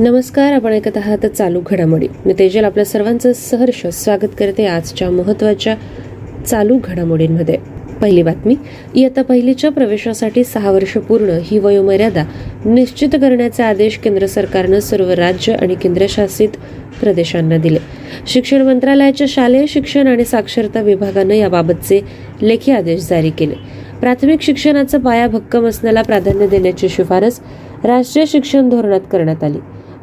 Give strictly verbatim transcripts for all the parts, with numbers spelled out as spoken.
नमस्कार, आपण ऐकत आहात चालू घडामोडी. मी तेजल आपल्या सर्वांचं सहर्ष स्वागत करते आजच्या महत्त्वाच्या चालू घडामोडींमध्ये. पहिली बातमी, इयत्ता पहिलीच्या प्रवेशासाठी सहा वर्ष पूर्ण ही वयोमर्यादा निश्चित करण्याचे आदेश केंद्र सरकारनं सर्व राज्य आणि केंद्रशासित प्रदेशांना दिले. शिक्षण मंत्रालयाच्या शालेय शिक्षण आणि साक्षरता विभागानं याबाबतचे लेखी आदेश जारी केले. प्राथमिक शिक्षणाचा पाया भक्कम असण्याला प्राधान्य देण्याची शिफारस राष्ट्रीय शिक्षण धोरणात करण्यात आली.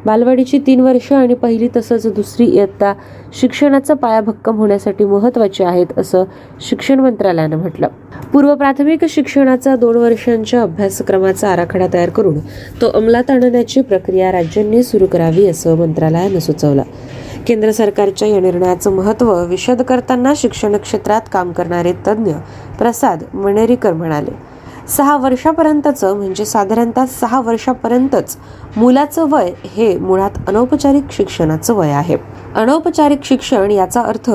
बालवाडीची तीन वर्ष आणि पहिली तसंच दुसरी इयत्ता शिक्षणाचा पाया भक्कम होण्यासाठी महत्त्वाचे आहेत असं शिक्षण मंत्रालयानं म्हटलं. पूर्व प्राथमिक शिक्षणाचा दोन वर्षांच्या अभ्यासक्रमाचा आराखडा तयार करून तो अंमलात आणण्याची प्रक्रिया राज्यांनी सुरू करावी असं मंत्रालयानं सुचवलं. केंद्र सरकारच्या या निर्णयाचं महत्त्व विशद करताना शिक्षण क्षेत्रात काम करणारे तज्ज्ञ प्रसाद मणेरीकर म्हणाले, सहा वर्षापर्यंतचं म्हणजे साधारणतः सहा वर्षापर्यंतच मुलाचं वय हे मुळात अनौपचारिक शिक्षणाचं वय आहे. अनौपचारिक शिक्षण याचा अर्थ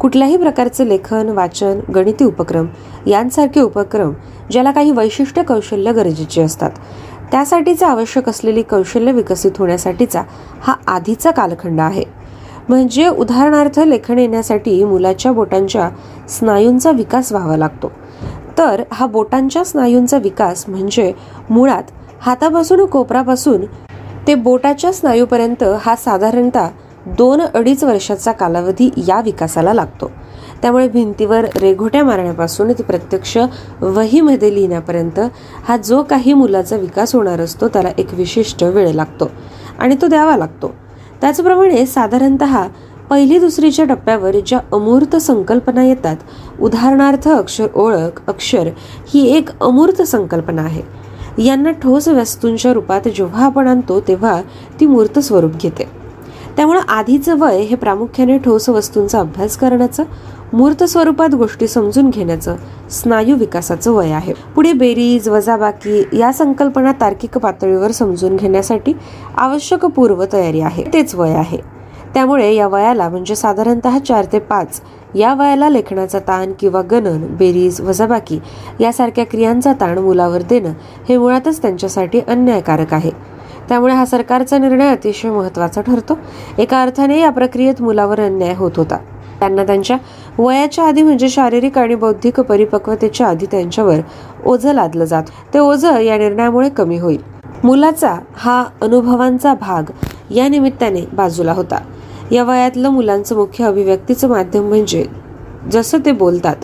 कुठल्याही प्रकारचे लेखन, वाचन, गणिती उपक्रम यांसारखे उपक्रम ज्याला काही वैशिष्ट्य कौशल्य गरजेची असतात. त्यासाठीचे आवश्यक असलेली कौशल्य विकसित होण्यासाठीचा हा आधीचा कालखंड आहे. म्हणजे उदाहरणार्थ लेखन येण्यासाठी मुलाच्या बोटांच्या स्नायूंचा विकास व्हावा लागतो. तर हा बोटांच्या स्नायूंचा विकास म्हणजे मुळात हातापासून कोपरापासून ते बोटाच्या स्नायूपर्यंत हा साधारणतः दोन अडीच वर्षाचा कालावधी या विकासाला लागतो. त्यामुळे भिंतीवर रेघोट्या मारण्यापासून ते प्रत्यक्ष वहीमध्ये लिहिण्यापर्यंत हा जो काही मुलाचा विकास होणार असतो त्याला एक विशिष्ट वेळ लागतो आणि तो द्यावा लागतो. त्याचप्रमाणे साधारणतः पहिली दुसरीच्या टप्प्यावर ज्या अमूर्त संकल्पना येतात, उदाहरणार्थ अक्षर ओळख, अक्षर ही एक अमूर्त संकल्पना आहे, यांना ठोस वस्तूंच्या रूपात जेव्हा आपण आणतो तेव्हा ती मूर्त स्वरूप घेते. त्यामुळे आधीचं वय हे प्रामुख्याने ठोस वस्तूंचा अभ्यास करण्याचं, मूर्त स्वरूपात गोष्टी समजून घेण्याचं, स्नायू विकासाचं वय आहे. पुढे बेरीज, वजाबाकी या संकल्पना तार्किक पातळीवर समजून घेण्यासाठी आवश्यक पूर्वतयारी आहे, तेच वय आहे. त्यामुळे या वयाला म्हणजे साधारणतः चार ते पाच या वयाला लेखनाचा ताण किंवा गणन, बेरीज, वजाबाकी यासारख्या क्रियांचा ताण मुलावर देणं हे मुळातच त्यांच्यासाठी अन्यायकारक आहे. त्यामुळे हा सरकारचा निर्णय अतिशय महत्त्वाचा ठरतो. एका अर्थाने या प्रक्रियेत मुलावर अन्याय होत होता. त्यांना त्यांच्या वयाच्या आधी म्हणजे शारीरिक आणि बौद्धिक परिपक्वतेच्या आधी त्यांच्यावर ओझं लादलं जात. ते ओझं या निर्णयामुळे कमी होईल. मुलाचा हा अनुभवांचा भाग या निमित्ताने बाजूला होता. या वयातलं मुलांचं मुख्य अभिव्यक्तीचं माध्यम म्हणजे जसं ते बोलतात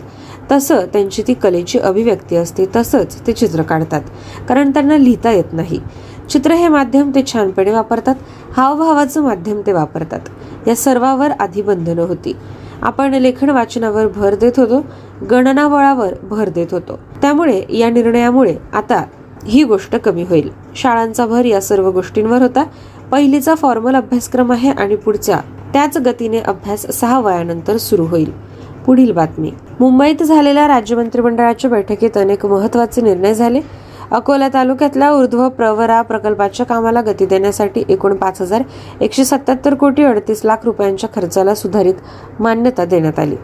तसं त्यांची ती कलेची अभिव्यक्ती असते. तसंच ते चित्र काढतात, कारण त्यांना लिहिता येत नाही. चित्र हे माध्यम ते छानपणे वापरतात. हावभावाचं माध्यम ते वापरतात. या सर्वावर आधी बंधनं होती. आपण लेखन वाचनावर भर देत होतो, गणनावळावर भर देत होतो. त्यामुळे या निर्णयामुळे आता ही गोष्ट कमी होईल. शाळांचा भर या सर्व गोष्टींवर होता. पहिलीचा फॉर्मल अभ्यासक्रम आहे आणि पुढचा त्याच गतीने अभ्यास सहा वयानंतर सुरू होईल. पुढील बातमी, मुंबईत झालेल्या राज्य मंत्रिमंडळाच्या बैठकीत अनेक महत्त्वाचे निर्णय झाले. अकोला तालुक्यातल्या ऊर्ध्व प्रवरा प्रकल्पाच्या कामाला गती देण्यासाठी एकूण पाच हजार एकशे सत्याहत्तर कोटी अडतीस लाख रुपयांच्या खर्चाला सुधारित मान्यता देण्यात आली.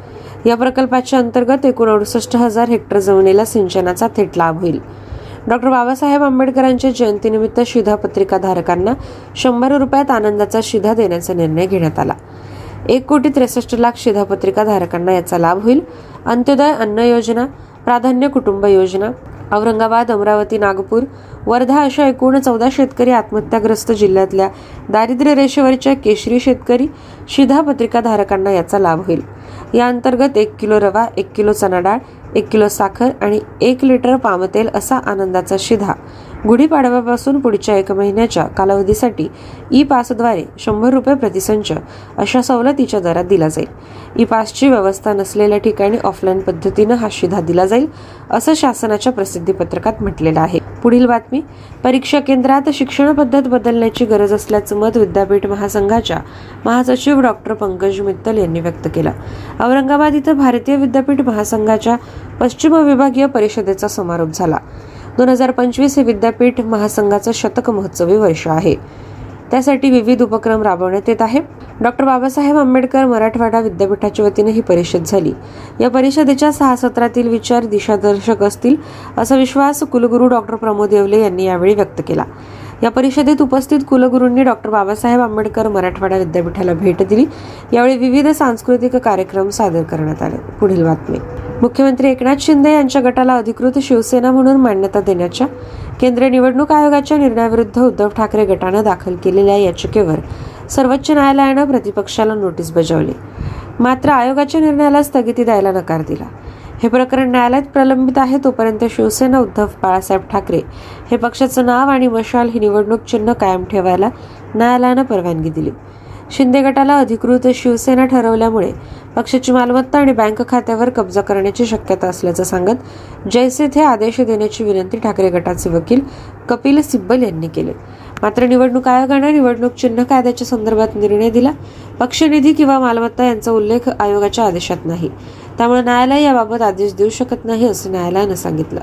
या प्रकल्पाच्या अंतर्गत एकूण अडुसष्ट हजार हेक्टर जमिनीला सिंचनाचा थेट लाभ होईल. डॉक्टर बाबासाहेब आंबेडकरांच्या जयंतीनिमित्त शिधा पत्रिकाधारकांना शंभर रुपयात आनंदाचा शिधा देण्याचा निर्णय घेण्यात आला. एक कोटी त्रेसष्ट लाख शिधापत्रिकाधारकांना याचा लाभ होईल. अंत्योदय अन्न योजना, प्राधान्य कुटुंब योजना, औरंगाबाद, अमरावती, नागपूर, वर्धा अशा एकूण चौदा शेतकरी आत्महत्याग्रस्त जिल्ह्यातल्या दारिद्र्य रेषेवरच्या केशरी शेतकरी शिधापत्रिकाधारकांना याचा लाभ होईल. या अंतर्गत एक किलो रवा, एक किलो चणा डाळ, एक किलो साखर आणि एक लिटर पामतेल असा आनंदाचा शिधा गुढीपाडव्यापासून पुढच्या एक महिन्याच्या कालावधीसाठी ई पासद्वारे शंभर रुपये प्रतिसंच अशा सवलतीच्या दरात दिला जाईल. ई पासची व्यवस्था नसलेल्या ठिकाणी ऑफलाईन पद्धतीनं हा शिधा दिला जाईल असं शासनाच्या प्रसिद्धीपत्रकात म्हटलेलं आहे. पुढील बातमी, परीक्षा केंद्रात शिक्षण पद्धत बदलण्याची गरज असल्याचं मत विद्यापीठ महासंघाच्या महासचिव डॉक्टर पंकज मित्तल यांनी व्यक्त केलं. औरंगाबाद इथं भारतीय विद्यापीठ महासंघाच्या पश्चिम विभागीय परिषदेचा समारोप झाला. दोन हजार पंचवीस हे विद्यापीठ महासंघाचं शतक महोत्सवी वर्ष आहे. त्यासाठी विविध उपक्रम राबवण्यात येत आहे. डॉक्टर बाबासाहेब आंबेडकर मराठवाडा विद्यापीठाच्या वतीने ही परिषद झाली. या परिषदेच्या सहा सत्रातील विचार दिशादर्शक असतील असा विश्वास कुलगुरू डॉक्टर प्रमोद येवले यांनी यावेळी व्यक्त केला. या परिषदेत उपस्थित कुलगुरूंनी डॉक्टर बाबासाहेब आंबेडकर मराठवाडा विद्यापीठाला भेट दिली. यावेळी विविध सांस्कृतिक कार्यक्रम सादर करण्यात आले. पुढील बातमी. मुख्यमंत्री एकनाथ शिंदे यांच्या गटाला अधिकृत शिवसेना म्हणून मान्यता देण्याच्या केंद्रीय निवडणूक आयोगाच्या निर्णयाविरुद्ध उद्धव ठाकरे गटानं दाखल केलेल्या याचिकेवर सर्वोच्च न्यायालयानं प्रतिपक्षाला नोटीस बजावली, मात्र आयोगाच्या निर्णयाला स्थगिती द्यायला नकार दिला. हे प्रकरण न्यायालयात प्रलंबित आहे तोपर्यंत शिवसेना उद्धव बाळासाहेब ठाकरे हे पक्षाचं नाव आणि मशाल ही निवडणूक चिन्ह कायम ठेवायला न्यायालयानं परवानगी दिली. शिंदे गटाला अधिकृत शिवसेना ठरवल्यामुळे पक्षाची मालमत्ता आणि बँक खात्यावर कब्जा करण्याची शक्यता असल्याचं सांगत जैसे थे आदेश देण्याची विनंती ठाकरे गटाचे वकील कपिल सिब्बल यांनी केली. मात्र निवडणूक आयोगानं निवडणूक चिन्ह कायद्याच्या संदर्भात निर्णय दिला. पक्षनिधी किंवा मालमत्ता यांचा उल्लेख आयोगाच्या आदेशात नाही, त्यामुळे न्यायालय याबाबत आदेश देऊ शकत नाही असं न्यायालयानं सांगितलं.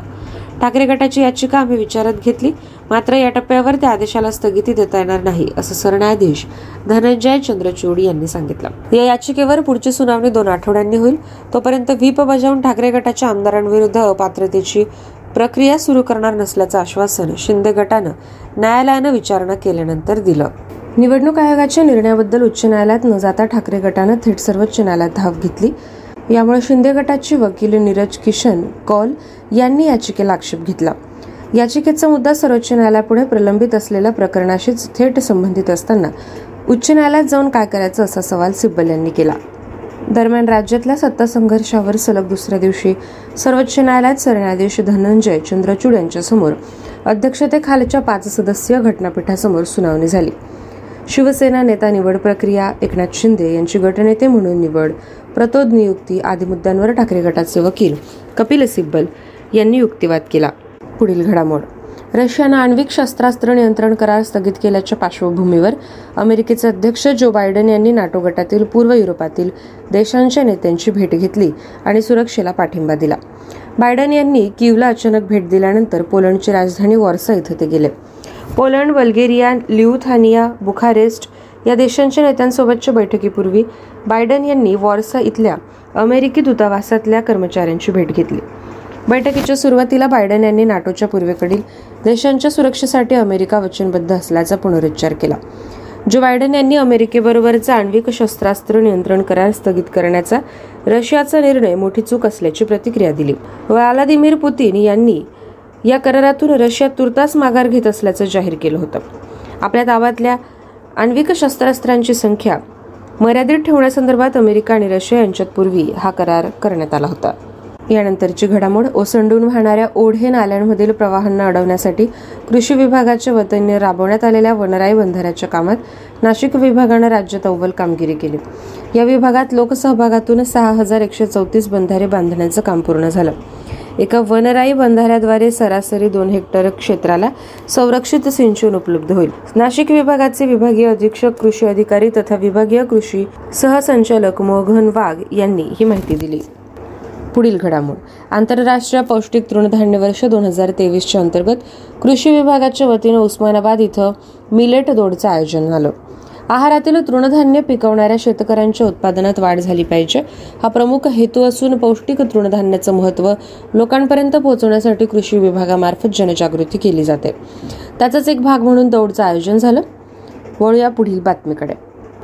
ठाकरे गटाची याचिका आम्ही विचारात घेतली, मात्र या टप्प्यावर त्या आदेशाला स्थगिती देता येणार नाही असं सरन्यायाधीश धनंजय चंद्रचूड यांनी सांगितलं. या याचिकेवर पुढची सुनावणी दोन आठवड्यांनी होईल. तोपर्यंत व्हीप बजावून ठाकरे गटाच्या आमदारांविरुद्ध अपात्रतेची प्रक्रिया सुरू करणार नसल्याचं आश्वासन शिंदे गटानं न्यायालयानं विचारणा केल्यानंतर दिलं. निवडणूक आयोगाच्या निर्णयाबद्दल उच्च न्यायालयात न जाता ठाकरे गटानं थेट सर्वोच्च न्यायालयात धाव घेतली. यामुळे शिंदे गटाचे वकील नीरज किशन कौल यांनी याचिकेला आक्षेप घेतला. याचिकेचा मुद्दा सर्वोच्च न्यायालयापुढे प्रलंबित असलेल्या प्रकरणाशीच थेट संबंधित असताना उच्च न्यायालयात जाऊन काय करायचं असा सवाल सिब्बल यांनी केला. दरम्यान राज्यातल्या सत्ता संघर्षावर सलग दुसऱ्या दिवशी सर्वोच्च न्यायालयात सरन्यायाधीश धनंजय चंद्रचूड यांच्यासमोर अध्यक्षतेखालच्या पाच सदस्यीय घटनापीठासमोर सुनावणी झाली. शिवसेना नेता निवड प्रक्रिया, एकनाथ शिंदे यांची गटनेते म्हणून निवड, प्रतोद नियुक्ती आदी मुद्द्यांवर ठाकरे गटाचे वकील कपिल सिब्बल यांनी युक्तिवाद केला. पुढील घडामोड. रशियानं आण्विक शस्त्रास्त्र नियंत्रण करार स्थगित केल्याच्या पार्श्वभूमीवर अमेरिकेचे अध्यक्ष जो बायडन यांनी नाटो गटातील पूर्व युरोपातील देशांच्या नेत्यांची भेट घेतली आणि सुरक्षेला पाठिंबा दिला. बायडन यांनी कीवला अचानक भेट दिल्यानंतर पोलंडची राजधानी वॉर्सा इथं ते गेले. पोलंड, बल्गेरिया, लिथुआनिया, बुखारेस्ट या देशांच्या नेत्यांसोबतच्या बैठकीपूर्वी बायडन यांनी वॉर्सा इथल्या अमेरिकी दूतावासातल्या कर्मचाऱ्यांची भेट घेतली. बैठकीच्या सुरुवातीला बायडन यांनी नाटोच्या पूर्वेकडील देशांच्या सुरक्षेसाठी अमेरिका वचनबद्ध असल्याचा पुनरुच्चार केला. जो बायडन यांनी अमेरिकेबरोबरचा आण्विक शस्त्रास्त्र नियंत्रण करार स्थगित करण्याचा रशियाचा निर्णय मोठी चूक असल्याची प्रतिक्रिया दिली. व्लादिमीर पुतीन यांनी या करारातून रशिया तुर्तास माघार घेत असल्याचं जाहीर केलं होतं. आपल्या ताब्यातल्या आण्विक शस्त्रास्त्रांची संख्या मर्यादित ठेवण्यासंदर्भात अमेरिका आणि रशिया यांच्यात पूर्वी हा करार करण्यात आला होता. यानंतरची घडामोड. ओसंडून वाहणाऱ्या ओढे नाल्यांमधील प्रवाहांना अडवण्यासाठी कृषी विभागाच्या वतीने राबवण्यात आलेल्या वनराई बंधाऱ्याच्या कामात नाशिक विभागानं राज्यात अव्वल कामगिरी केली. या विभागात लोकसहभागातून सहा हजार एकशे चौतीस बंधारे बांधण्याचं काम पूर्ण झालं. एका वनराई बंधाऱ्याद्वारे सरासरी दोन हेक्टर क्षेत्राला संरक्षित सिंचन उपलब्ध होईल. नाशिक विभागाचे विभागीय अधीक्षक कृषी अधिकारी तथा विभागीय कृषी सहसंचालक मोहन वाघ यांनी ही माहिती दिली. पुढील घडामोड. आंतरराष्ट्रीय पौष्टिक तृणधान्य वर्ष दोन हजार तेवीसच्या अंतर्गत कृषी विभागाच्या वतीनं उस्मानाबाद इथं मिलेट दौडचं आयोजन झालं. आहारातील तृणधान्य पिकवणाऱ्या शेतकऱ्यांच्या उत्पादनात वाढ झाली पाहिजे हा प्रमुख हेतू असून पौष्टिक तृणधान्याचं महत्त्व लोकांपर्यंत पोहोचवण्यासाठी कृषी विभागामार्फत जनजागृती केली जाते. त्याचाच एक भाग म्हणून दौडचं आयोजन झालं. वळूया पुढील बातमीकडे.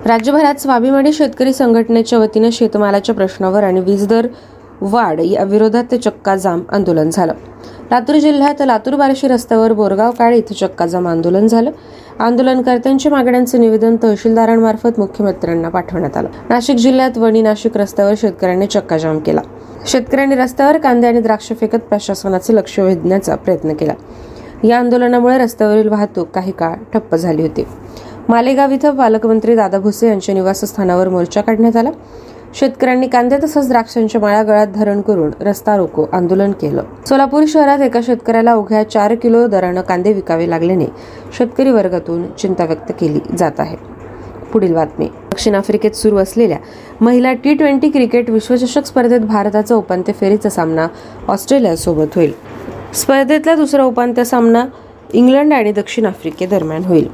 राज्यभरात स्वाभिमानी शेतकरी संघटनेच्या वतीनं शेतमालाच्या प्रश्नावर आणि वीज दर वाढ या विरोधात चक्काजाम आंदोलन झालं. लातूर जिल्ह्यात लातूर बार्शी रस्त्यावर बोरगाव काळे इथं चक्काजाम आंदोलन झालं. आंदोलनकर्त्यांच्या मागण्यांचं निवेदन तहसीलदारांमार्फत मुख्यमंत्र्यांना पाठवण्यात आलं. नाशिक जिल्ह्यात वणी नाशिक रस्त्यावर शेतकऱ्यांनी चक्काजाम केला. शेतकऱ्यांनी रस्त्यावर कांदे आणि द्राक्ष फेकत प्रशासनाचे लक्ष वेधण्याचा प्रयत्न केला. या आंदोलनामुळे रस्त्यावरील वाहतूक काही काळ ठप्प झाली होती. मालेगाव इथं पालकमंत्री दादा भुसे यांच्या निवासस्थानावर मोर्चा काढण्यात आला. शेतकऱ्यांनी कांदे तसंच द्राक्षांच्या माळा गळ्यात धारण करून रस्ता रोको आंदोलन केलं. सोलापूर शहरात एका शेतकऱ्याला अवघ्या चार किलो दरानं कांदे विकावे लागल्याने शेतकरी वर्गातून चिंता व्यक्त केली जात आहे. पुढील बातमी. दक्षिण आफ्रिकेत सुरू असलेल्या महिला टी ट्वेंटी क्रिकेट विश्वचषक स्पर्धेत भारताचा उपांत्य फेरीचा सामना ऑस्ट्रेलियासोबत होईल. स्पर्धेतला दुसरा उपांत्य सामना इंग्लंड आणि दक्षिण आफ्रिकेदरम्यान होईल.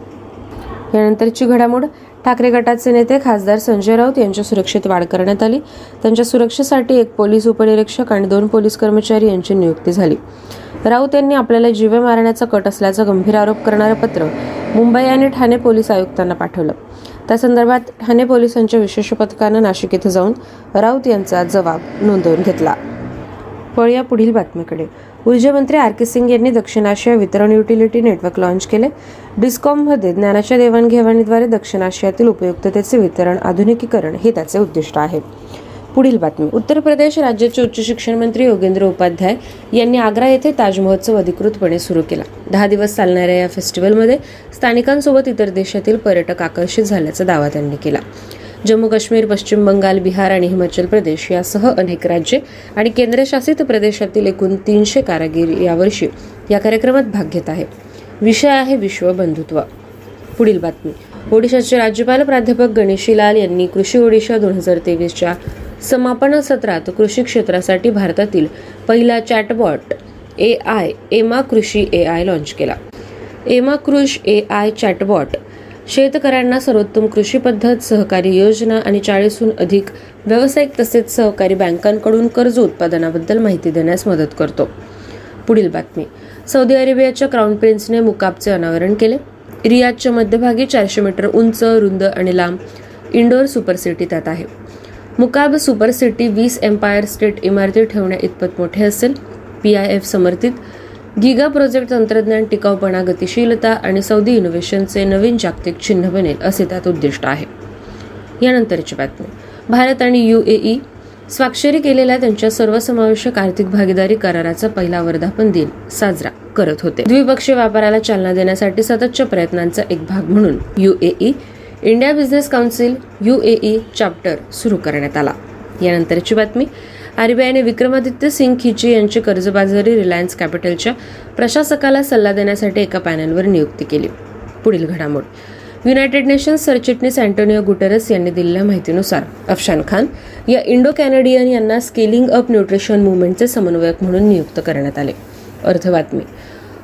यानंतरची घडामोड. ठाकरे गटाचे नेते खासदार संजय राऊत यांच्या सुरक्षेत वाढ करण्यात आली. त्यांच्या सुरक्षेसाठी एक पोलीस उपनिरीक्षक आणि दोन पोलीस कर्मचारी यांची नियुक्ती झाली. राऊत यांनी आपल्याला जीवे मारण्याचा कट असल्याचा गंभीर आरोप करणारं पत्र मुंबई आणि ठाणे पोलीस आयुक्तांना पाठवलं. त्या संदर्भात ठाणे पोलिसांच्या विशेष पथकानं नाशिक येथे जाऊन राऊत यांचा जबाब नोंदवून घेतला. वळूया पुढील बातमीकडे. ऊर्जामंत्री आर के सिंग यांनी दक्षिण आशिया वितरण युटिलिटी नेटवर्क लॉन्च केले. डिस्कॉममध्ये ज्ञानाच्या देवाणघेवाणीद्वारे दक्षिण आशियातील उपयुक्ततेचे वितरण आधुनिकीकरण हे त्याचे उद्दिष्ट आहे. पुढील बातमी. उत्तर प्रदेश राज्याचे उच्च शिक्षण मंत्री योगेंद्र उपाध्याय यांनी आग्रा येथे ताज महोत्सव अधिकृतपणे सुरू केला. दहा दिवस चालणाऱ्या या फेस्टिवलमध्ये स्थानिकांसोबत इतर देशातील पर्यटक आकर्षित झाल्याचा दावा त्यांनी केला. जम्मू काश्मीर, पश्चिम बंगाल, बिहार आणि हिमाचल प्रदेश यासह अनेक राज्ये आणि केंद्रशासित प्रदेशातील एकूण तीनशे कारागीर यावर्षी या कार्यक्रमात भाग घेत आहे. विषय आहे विश्व बंधुत्व. पुढील बातमी. ओडिशाचे राज्यपाल प्राध्यापक गणेशीलाल यांनी कृषी ओडिशा दोन हजार तेवीसच्या समापन सत्रात कृषी क्षेत्रासाठी भारतातील पहिला chatbot A I Ama Krushi A I launch केला. Ama Krushi A I chatbot शेतकऱ्यांना सर्वोत्तम कृषी पद्धत, सहकारी योजना आणि चाळीसहून अधिक व्यावसायिक तसेच सहकारी बँकांकडून कर्ज उत्पादनाबद्दल माहिती देण्यास मदत करतो. पुढील बातमी. सौदी अरेबियाच्या क्राऊन प्रिन्सने मुकाबचे अनावरण केले. रियादच्या मध्यभागी चारशे मीटर उंच, रुंद आणि लांब इंडोर सुपर सिटी त्यात आहे. मुकाब सुपर सिटी वीस एम्पायर स्टेट इमारती ठेवण्या इतपत मोठे असेल. पी आय एफ समर्थित गिगा प्रोजेक्ट तंत्रज्ञान, टिकाऊपणा, गतिशीलता आणि सौदी इनोव्हेशनचे नवीन जागतिक चिन्ह बनेल असे त्यात उद्दिष्ट आहे. यानंतरची बातमी. भारत आणि युएई स्वाक्षरी केलेल्या त्यांच्या सर्वसमावेशक आर्थिक भागीदारी कराराचा पहिला वर्धापन दिन साजरा करत होते. द्विपक्षीय व्यापाराला चालना देण्यासाठी सततच्या प्रयत्नांचा एक भाग म्हणून UAE India business council UAE chapter सुरू करण्यात आला. यानंतरची बातमी. आरबीआयने विक्रमादित्य सिंग खिची यांची कर्जबाजारी रिलायन्स कॅपिटलच्या प्रशासकाला सल्ला देण्यासाठी एका पॅनलवर नियुक्ती केली. पुढील घडामोड. युनायटेड नेशन्स सरचिटणीस अँटोनिओ गुटेरस यांनी दिलेल्या माहितीनुसार अफशान खान या इंडो कॅनेडियन यांना स्केलिंग अप न्यूट्रिशन मुव्हमेंटचे समन्वयक म्हणून नियुक्त करण्यात आले. अर्थ बातमी.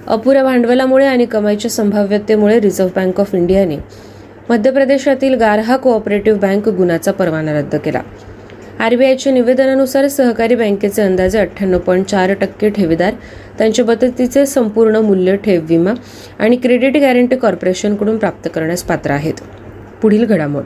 अपुऱ्या भांडवलामुळे आणि कमाईच्या संभाव्यतेमुळे रिझर्व्ह बँक ऑफ इंडियाने मध्य प्रदेशातील गारहा कोऑपरेटिव्ह बँक गुणाचा परवाना रद्द केला. आरबीआयच्या निवेदनानुसार सहकारी बँकेचे अंदाजे अठ्ठ्याण्णव पॉईंट चार टक्के ठेवीदार त्यांच्या बचतीचे संपूर्ण मूल्य ठेव विमा आणि क्रेडिट गॅरंटी कॉर्पोरेशनकडून प्राप्त करण्यास पात्र आहेत. पुढील घडामोड.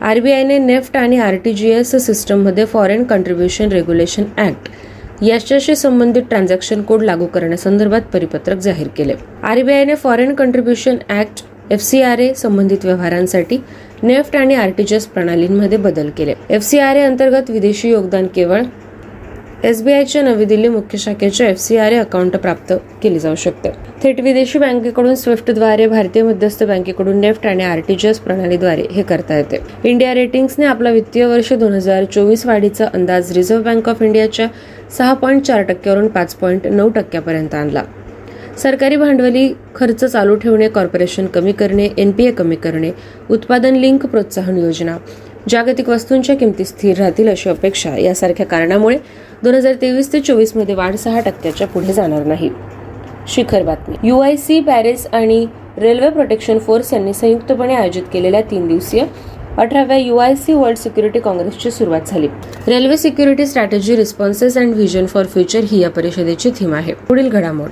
आरबीआयने नेफ्ट आणि आरटीजीएस सिस्टममध्ये फॉरेन कॉन्ट्रीब्युशन रेग्युलेशन ऍक्ट याच्याशी संबंधित ट्रान्झॅक्शन कोड लागू करण्यासंदर्भात परिपत्रक जाहीर केले. आरबीआयने फॉरेन कॉन्ट्रीब्युशन ऍक्ट एफसीआरए संबंधित व्यवहारांसाठी नेफ्ट आणि आरटीजीएस प्रणालींमध्ये बदल केले. एफसीआरए अंतर्गत विदेशी योगदान केवळ एसबीआयच्या नवी दिल्ली मुख्य शाखेच्या एफसीआरए अकाउंट प्राप्त केले जाऊ शकते. थेट विदेशी बँकेकडून स्विफ्टद्वारे, भारतीय मध्यस्थ बँकेकडून नेफ्ट आणि आरटीजीएस प्रणालीद्वारे हे करता येते. इंडिया रेटिंग्सने आपला वित्तीय वर्ष दोन हजार चोवीस वाढीचा अंदाज रिझर्व्ह बँक ऑफ इंडियाच्या सहा पॉईंट चार टक्क्यावरून पाच पॉईंट नऊ टक्क्यापर्यंत आणला. सरकारी भांडवली खर्च चालू ठेवणे, कॉर्पोरेशन कमी करणे, एनपीए कमी करणे, उत्पादन लिंक प्रोत्साहन योजना, जागतिक वस्तूंच्या किमती स्थिर राहतील अशी अपेक्षा यासारख्या कारणामुळे दोन हजार तेवीस ते चोवीसमध्ये वाढ सहा टक्क्याच्या पुढे जाणार नाही. शिखर बातमी. युआयसी, पॅरिस आणि रेल्वे प्रोटेक्शन फोर्स यांनी संयुक्तपणे आयोजित केलेल्या तीन दिवसीय अठराव्या युआयसी वर्ल्ड सिक्युरिटी काँग्रेसची सुरुवात झाली. Railway security strategy, responses and vision for future ही या परिषदेची थीम आहे. पुढील घडामोड.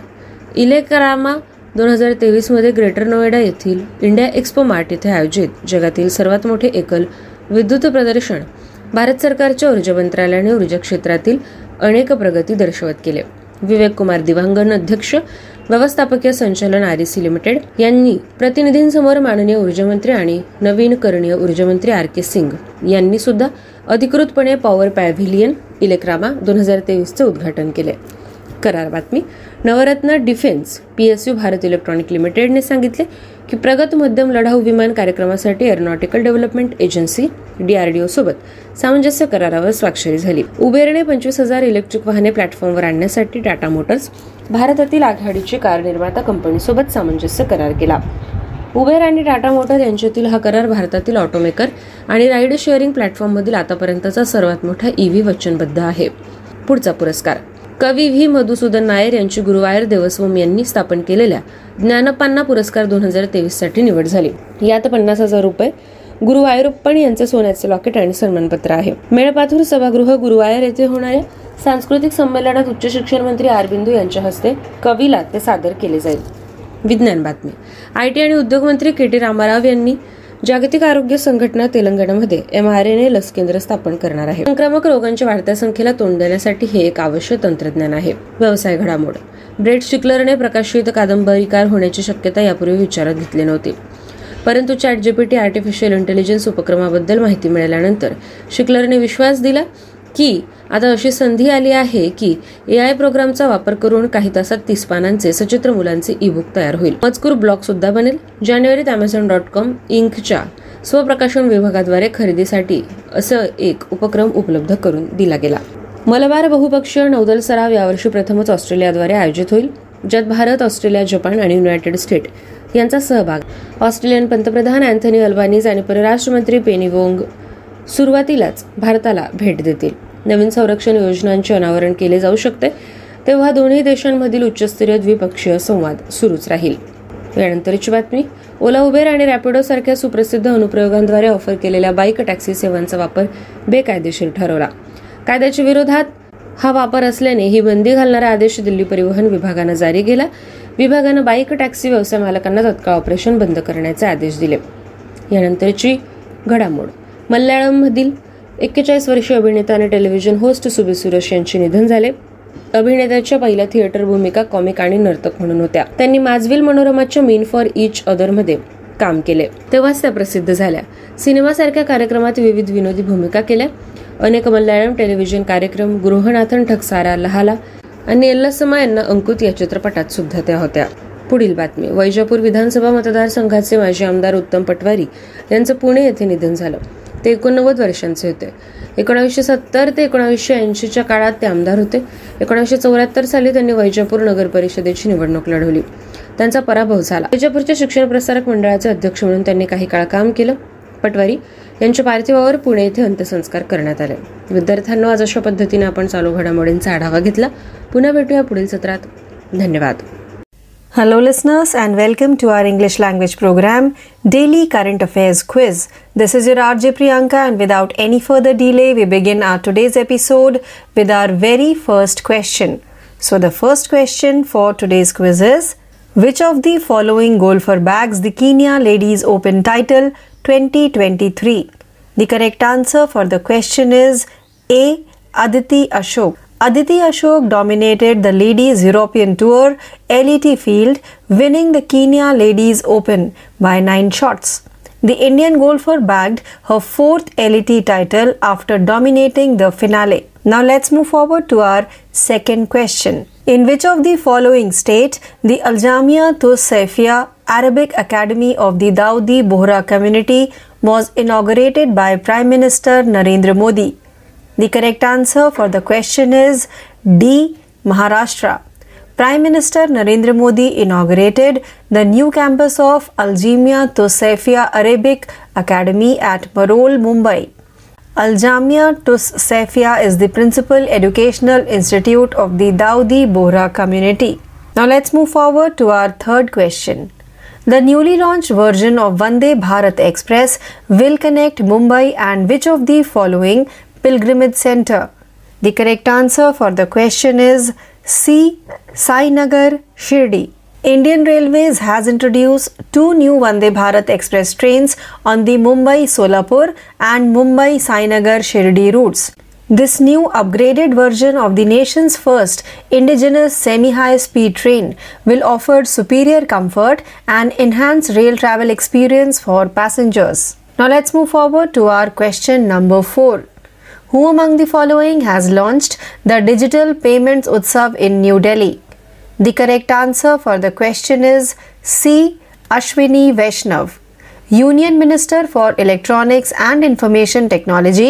इलेक्रामा दोन हजार तेवीसमध्ये ग्रेटर नोएडा येथील इंडिया एक्स्पो मार्ट येथे आयोजित जगातील सर्वात मोठे एकल विद्युत प्रदर्शन भारत सरकारच्या ऊर्जा मंत्रालयाने ऊर्जा क्षेत्रातील अनेक प्रगती दर्शवत केले. विवेक कुमार दिवांगण, अध्यक्ष, व्यवस्थापकीय संचालन, आरईसी लिमिटेड यांनी प्रतिनिधींसमोर माननीय ऊर्जामंत्री आणि नवीनकरणीय ऊर्जामंत्री आर के सिंग यांनी सुद्धा अधिकृतपणे पॉवर पॅव्हिलियन इलेक्रामा दोन हजार तेवीसचे उद्घाटन केले. करार बातमी. Navratna defence PSU Bharat electronic लिमिटेडने सांगितले की प्रगत मध्यम लढाऊ विमान कार्यक्रमासाठी एरोनॉटिकल डेव्हलपमेंट एजन्सी डीआरडीओ सोबत सामंजस्य करारावर स्वाक्षरी झाली. उबेरने पंचवीस हजार इलेक्ट्रिक वाहने प्लॅटफॉर्मवर आणण्यासाठी टाटा मोटर्स भारतातील आघाडीची कार निर्माता कंपनीसोबत सामंजस्य करार केला. उबेर आणि टाटा मोटर यांच्यातील हा करार भारतातील ऑटोमेकर आणि राईड शेअरिंग प्लॅटफॉर्ममधील आतापर्यंतचा सर्वात मोठा ईव्ही वचनबद्ध आहे. पुढचा पुरस्कार. कवी व्ही मधुसूदन नायर यांची गुरुवायर देवस्वम यांनी स्थापन केलेल्या ज्ञानपान्ना पुरस्कार दोन हजार तेवीस साठी निवड झाली. यात पन्नास हजार रुपये, गुरु आयरोप्पण यांचे सोन्याचे लॉकेट आणि सन्मानपत्र आहे. मेळपाथूर सभागृह गुरुवायर येथे होणाऱ्या सांस्कृतिक संमेलनात उच्च शिक्षण मंत्री आर बिंदू यांच्या हस्ते कविला ते सादर केले जाईल. विज्ञान बातमी. आयटी आणि उद्योग मंत्री के टी रामाराव यांनी जागतिक आरोग्य संघटना तेलंगणामध्ये एमआरएनए लस केंद्र स्थापन करणार आहे. संक्रामक रोगांच्या वाढत्या संख्येला तोंड देण्यासाठी हे एक आवश्यक तंत्रज्ञान आहे. व्यवसाय घडामोड. ब्रेट स्टिकलरने प्रकाशित कादंबरीकार होण्याची शक्यता यापूर्वी विचारात घेतली नव्हती, परंतु चॅट जीपीटी आर्टिफिशियल इंटेलिजन्स उपक्रमाबद्दल माहिती मिळाल्यानंतर शिकलरने विश्वास दिला की आता अशी संधी आली आहे की एआय प्रोग्रामचा वापर करून काही तासात तीस पानांचे सचित्र मुलांचे ई बुक तयार होईल. मजकूर ब्लॉग सुद्धा बनेल. जानेवारीत अमेझॉन डॉट कॉम इंकच्या स्वप्रकाशन विभागाद्वारे खरेदीसाठी असं एक उपक्रम उपलब्ध करून दिला गेला. मलबार बहुपक्षीय नौदल सराव यावर्षी प्रथमच ऑस्ट्रेलियाद्वारे आयोजित होईल, ज्यात भारत, ऑस्ट्रेलिया, जपान आणि युनायटेड स्टेट यांचा सहभाग. ऑस्ट्रेलियन पंतप्रधान अँथनी अल्बानीज आणि परराष्ट्रमंत्री पेनी वोंग सुरुवातीलाच भारताला भेट देतील. नवीन संरक्षण योजनांचे अनावरण केले जाऊ शकते तेव्हा दोन्ही देशांमधील उच्चस्तरीय द्विपक्षीय संवाद सुरूच राहील. यानंतरची बातमी. ओला, उबेर आणि रॅपिडो सारख्या सुप्रसिद्ध अनुप्रयोगांद्वारे ऑफर केलेल्या बाईक टॅक्सी सेवांचा वापर बेकायदेशीर ठरवला. कायद्याच्या विरोधात हा वापर असल्याने ही बंदी घालणारा आदेश दिल्ली परिवहन विभागानं जारी केला. विभागानं बाईक टॅक्सी व्यवसाय मालकांना तत्काळ ऑपरेशन बंद करण्याचे आदेश दिले. यानंतरची घडामोड. मल्याळममधील एक्केचाळीस वर्षीय अभिनेता आणि टेलिव्हिजन होस्ट सुबी सुरेश यांचे निधन झाले. अभिनेत्याच्या पहिल्या थिएटर भूमिका कॉमिक आणि नर्तक म्हणून होत्या. त्यांनी माजविल मनोरमाच्या मीन फॉर इच अदरमध्ये काम केले तेव्हाच त्या प्रसिद्ध झाल्या. सिनेमासारख्या कार्यक्रमात विविध विनोदी भूमिका केल्या. अनेक मल्याळम टेलिव्हिजन कार्यक्रम, गृहनाथन ठकसारा लहाला आणि एल्लासमा यांना अंकुत या चित्रपटात सुद्धा त्या होत्या. पुढील बातमी. वैजापूर विधानसभा मतदारसंघाचे माजी आमदार उत्तम पटवारी यांचं पुणे येथे निधन झालं. ते एकोणनव्वद वर्षांचे होते. एकोणीसशे सत्तर ते एकोणीसशे ऐंशीच्या काळात ते आमदार होते. एकोणीसशे चौऱ्याहत्तर साली त्यांनी वैजापूर नगर परिषदेची निवडणूक लढवली. त्यांचा पराभव झाला. वैजापूरच्या शिक्षण प्रसारक मंडळाचे अध्यक्ष म्हणून त्यांनी काही काळ काम केलं. पटवारी यांच्या पार्थिवावर पुणे येथे अंत्यसंस्कार करण्यात आले. विद्यार्थ्यांना आज अशा पद्धतीने आपण चालू घडामोडींचा आढावा घेतला. पुन्हा भेटूया पुढील सत्रात. धन्यवाद. Hello listeners and welcome to our English language program Daily Current Affairs Quiz. This is your R J Priyanka and without any further delay we begin our today's episode with our very first question. So the first question for today's quiz is, which of the following golfer bags the Kenya Ladies Open title twenty twenty-three? The correct answer for the question is A. Aditi Ashok. Aditi Ashok dominated the ladies European tour L E T field, winning the Kenya Ladies Open by nine shots. The Indian golfer bagged her fourth L E T title after dominating the finale. Now let's move forward to our second question. In which of the following state the Aljamea-tus-Saifiyah Arabic Academy of the Daudi Bohra community was inaugurated by Prime Minister Narendra Modi? The correct answer for the question is D. Maharashtra. Prime Minister Narendra Modi inaugurated the new campus of Aljamea-tus-Saifiyah Arabic Academy at Marol, Mumbai. Aljamea-tus-Saifiyah is the principal educational institute of the Daudi Bohra community. Now let's move forward to our third question. The newly launched version of Vande Bharat Express will connect Mumbai and which of the following pilgrimage center? The correct answer for the question is C. Sainagar, Shirdi. Indian Railways has introduced two new Vande Bharat Express trains on the Mumbai Solapur and Mumbai Sainagar Shirdi routes. This new upgraded version of the nation's first indigenous semi-high speed train will offer superior comfort and enhance rail travel experience for passengers. Now let's move forward to our question number four. Who among the following has launched the Digital Payments Utsav in New Delhi? The correct answer for the question is C. Ashwini Vaishnav. Union Minister for Electronics and Information Technology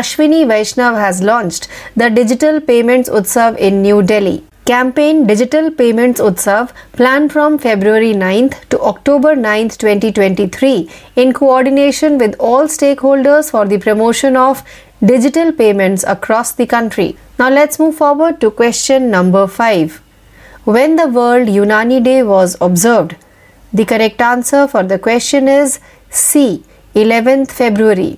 Ashwini Vaishnav has launched the Digital Payments Utsav in New Delhi. Campaign Digital Payments Utsav planned from February ninth to October ninth twenty twenty-three in coordination with all stakeholders for the promotion of digital payments across the country. Now let's move forward to question number five. When the World Unani Day was observed? The correct answer for the question is C. eleventh February.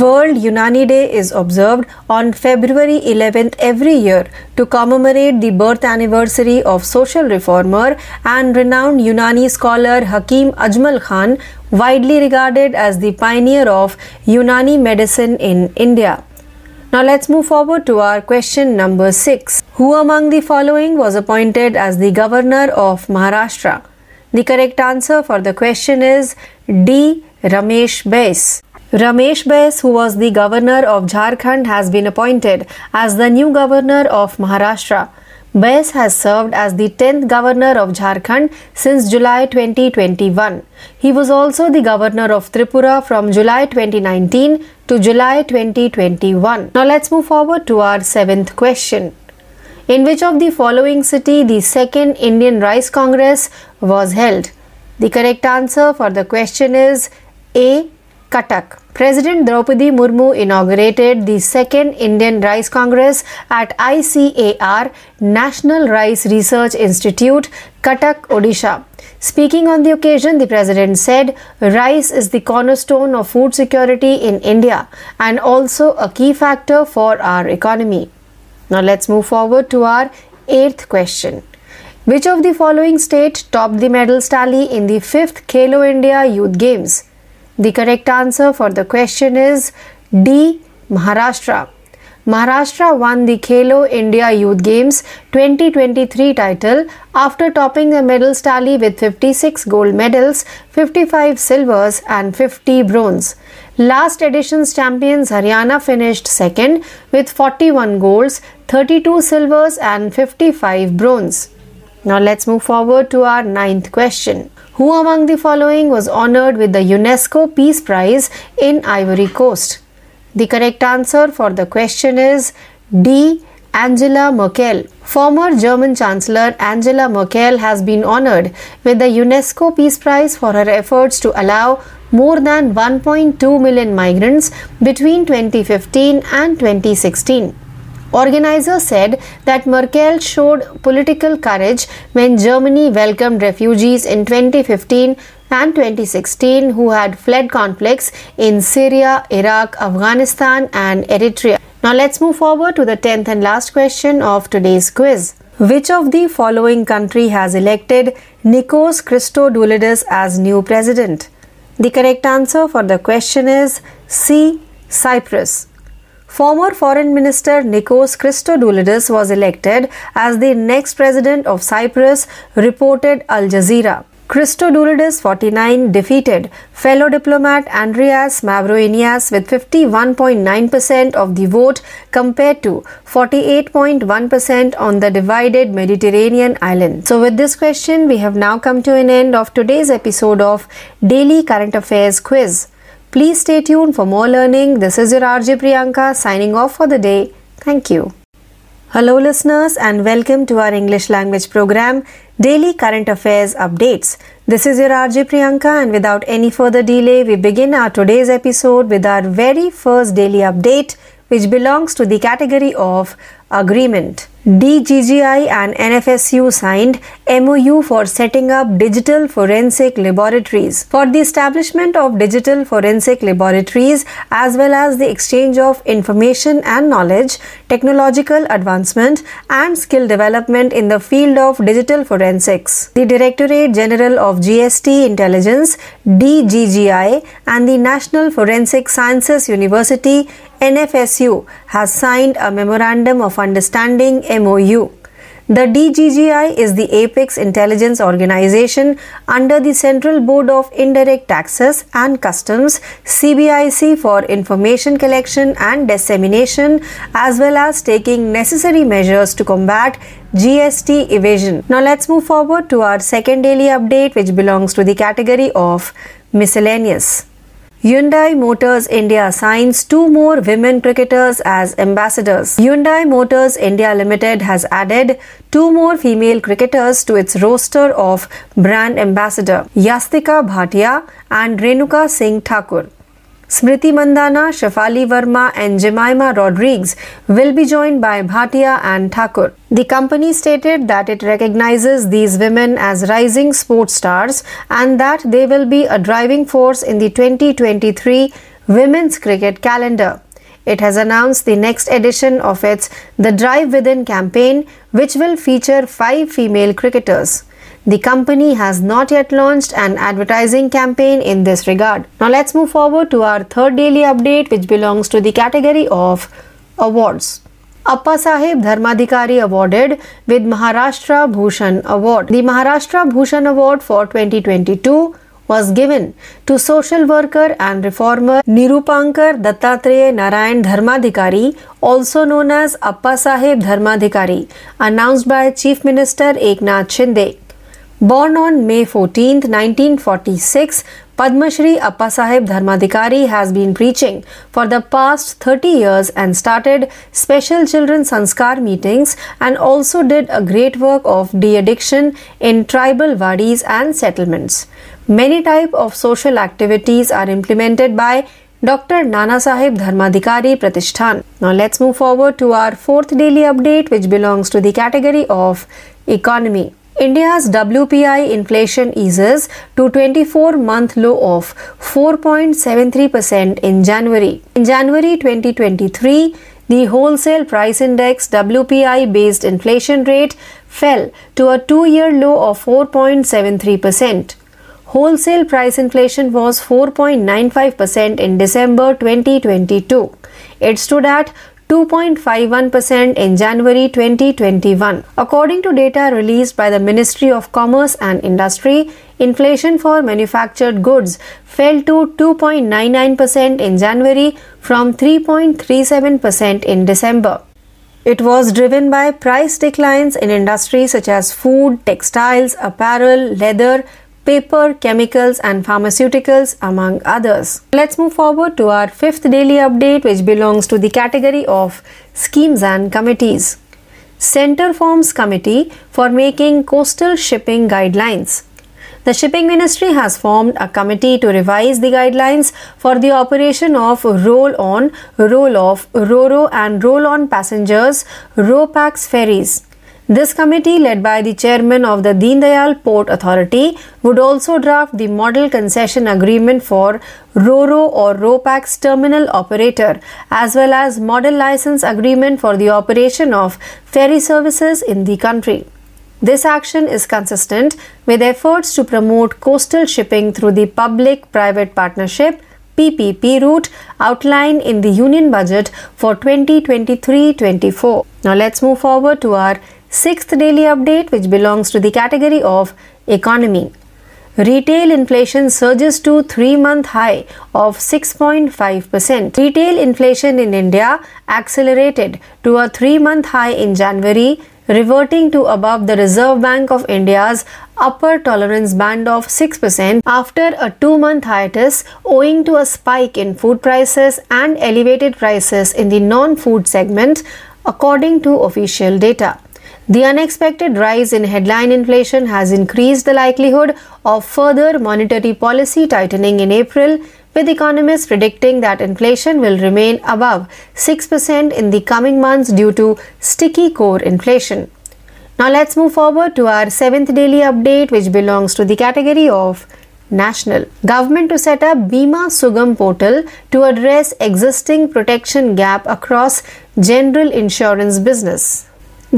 World Unani Day is observed on February eleventh every year to commemorate the birth anniversary of social reformer and renowned Unani scholar Hakim Ajmal Khan, widely regarded as the pioneer of Unani medicine in India. Now let's move forward to our question number six. Who among the following was appointed as the governor of Maharashtra? The correct answer for the question is D. Ramesh Bais. Ramesh Bais, who was the governor of Jharkhand, has been appointed as the new governor of Maharashtra. Bais has served as the tenth governor of Jharkhand since July twenty twenty-one. He was also the governor of Tripura from July twenty nineteen to July twenty twenty-one. Now let's move forward to our seventh question. In which of the following city the second Indian Rice Congress was held? The correct answer for the question is A. Cuttack. President Droupadi Murmu inaugurated the second Indian Rice Congress at I C A R, National Rice Research Institute, Cuttack, Odisha. Speaking on the occasion, the president said, "Rice is the cornerstone of food security in India and also a key factor for our economy." Now let's move forward to our eighth question. Which of the following state topped the medals tally in the fifth Khelo India Youth Games? The correct answer for the question is D. Maharashtra. Maharashtra won the Khelo India Youth Games twenty twenty-three title after topping the medals tally with fifty-six gold medals, fifty-five silvers and fifty bronze. Last edition's champions Haryana finished second with forty-one golds, thirty-two silvers and fifty-five bronze. Now let's move forward to our ninth question. Who among the following was honored with the UNESCO Peace Prize in Ivory Coast? The correct answer for the question is D. Angela Merkel. Former German Chancellor Angela Merkel has been honored with the UNESCO Peace Prize for her efforts to allow more than one point two million migrants between twenty fifteen and twenty sixteen. Organizers said that Merkel showed political courage when Germany welcomed refugees in twenty fifteen and twenty sixteen who had fled conflicts in Syria, Iraq, Afghanistan and Eritrea. Now let's move forward to the tenth and last question of today's quiz. Which of the following country has elected Nikos Christodoulides as new president? The correct answer for the question is C. Cyprus. Former Foreign Minister Nikos Christodoulides was elected as the next president of Cyprus, reported Al Jazeera. Christodoulides, forty-nine, defeated fellow diplomat Andreas Mavroyiannis with fifty-one point nine percent of the vote compared to forty-eight point one percent on the divided Mediterranean island. So with this question, we have now come to an end of today's episode of Daily Current Affairs Quiz. Please stay tuned for more learning. This is your R J Priyanka signing off for the day. Thank you. Hello listeners and welcome to our English language program Daily Current Affairs Updates. This is your R J Priyanka and without any further delay we begin our today's episode with our very first daily update which belongs to the category of agreement. D G G I and N F S U signed M O U for setting up digital forensic laboratories. For the establishment of digital forensic laboratories as well as the exchange of information and knowledge, technological advancement and skill development in the field of digital forensics, the Directorate General of G S T Intelligence D G G I and the National Forensic Sciences University N F S U has signed a Memorandum of Understanding M O U. The D G G I is the apex intelligence organization under the Central Board of Indirect Taxes and Customs C B I C for information collection and dissemination as well as taking necessary measures to combat G S T evasion. Now let's move forward to our second daily update which belongs to the category of miscellaneous. Hyundai Motors India signs two more women cricketers as ambassadors. Hyundai Motors India Limited has added two more female cricketers to its roster of brand ambassador, Yastika Bhatia and Renuka Singh Thakur. Smriti Mandhana, Shafali Verma and Jemima Rodrigues will be joined by Bhatia and Thakur. The company stated that it recognizes these women as rising sports stars and that they will be a driving force in the twenty twenty-three women's cricket calendar. It has announced the next edition of its The Drive Within campaign, which will feature five female cricketers. The company has not yet launched an advertising campaign in this regard. Now let's move forward to our third daily update, which belongs to the category of awards. Appa Sahib Dharmadhikari awarded with Maharashtra Bhushan Award. The Maharashtra Bhushan Award for twenty twenty-two was given to social worker and reformer Nirupankar Dattatreya Narayan Dharmadhikari, also known as Appa Sahib Dharmadhikari, announced by Chief Minister Eknath Shinde. Born on May fourteenth, nineteen forty-six, Padma Shri Appa Sahib Dharmadhikari has been preaching for the past thirty years and started special children sanskar meetings and also did a great work of de-addiction in tribal wadis and settlements. Many type of social activities are implemented by Doctor Nana Sahib Dharmadhikari Pratishthan. Now let's move forward to our fourth daily update, which belongs to the category of economy. India's W P I inflation eases to twenty-four month low of four point seven three percent in January. In January twenty twenty-three, the wholesale price index W P I based inflation rate fell to a two-year low of four point seven three percent. Wholesale price inflation was four point nine five percent in December twenty twenty-two. It stood at two point five one percent in January twenty twenty-one. According to data released by the Ministry of Commerce and Industry, inflation for manufactured goods fell to two point nine nine percent in January from three point three seven percent in December. It was driven by price declines in industries such as food, textiles, apparel, leather, paper, chemicals and pharmaceuticals, among others. Let's move forward to our fifth daily update, which belongs to the category of schemes and committees. Center forms committee for making coastal shipping guidelines. The shipping ministry has formed a committee to revise the guidelines for the operation of roll on, roll off, RoRo and roll on passengers Ropax ferries. This committee, led by the chairman of the Deen Dayal Port Authority, would also draft the model concession agreement for RoRo or Ropax terminal operator, as well as model license agreement for the operation of ferry services in the country. This action is consistent with efforts to promote coastal shipping through the public-private partnership P P P route outlined in the Union Budget for twenty twenty-three twenty-four. Now let's move forward to our sixth daily update, which belongs to the category of economy. Retail inflation surges to three-month high of six point five percent. Retail inflation in India accelerated to a three-month high in January, reverting to above the Reserve Bank of India's upper tolerance band of six percent after a two-month hiatus owing to a spike in food prices and elevated prices in the non-food segment, according to official data. The unexpected rise in headline inflation has increased the likelihood of further monetary policy tightening in April, with economists predicting that inflation will remain above six percent in the coming months due to sticky core inflation. Now let's move forward to our seventh daily update, which belongs to the category of national. Government to set up Bhima Sugam portal to address existing protection gap across general insurance business.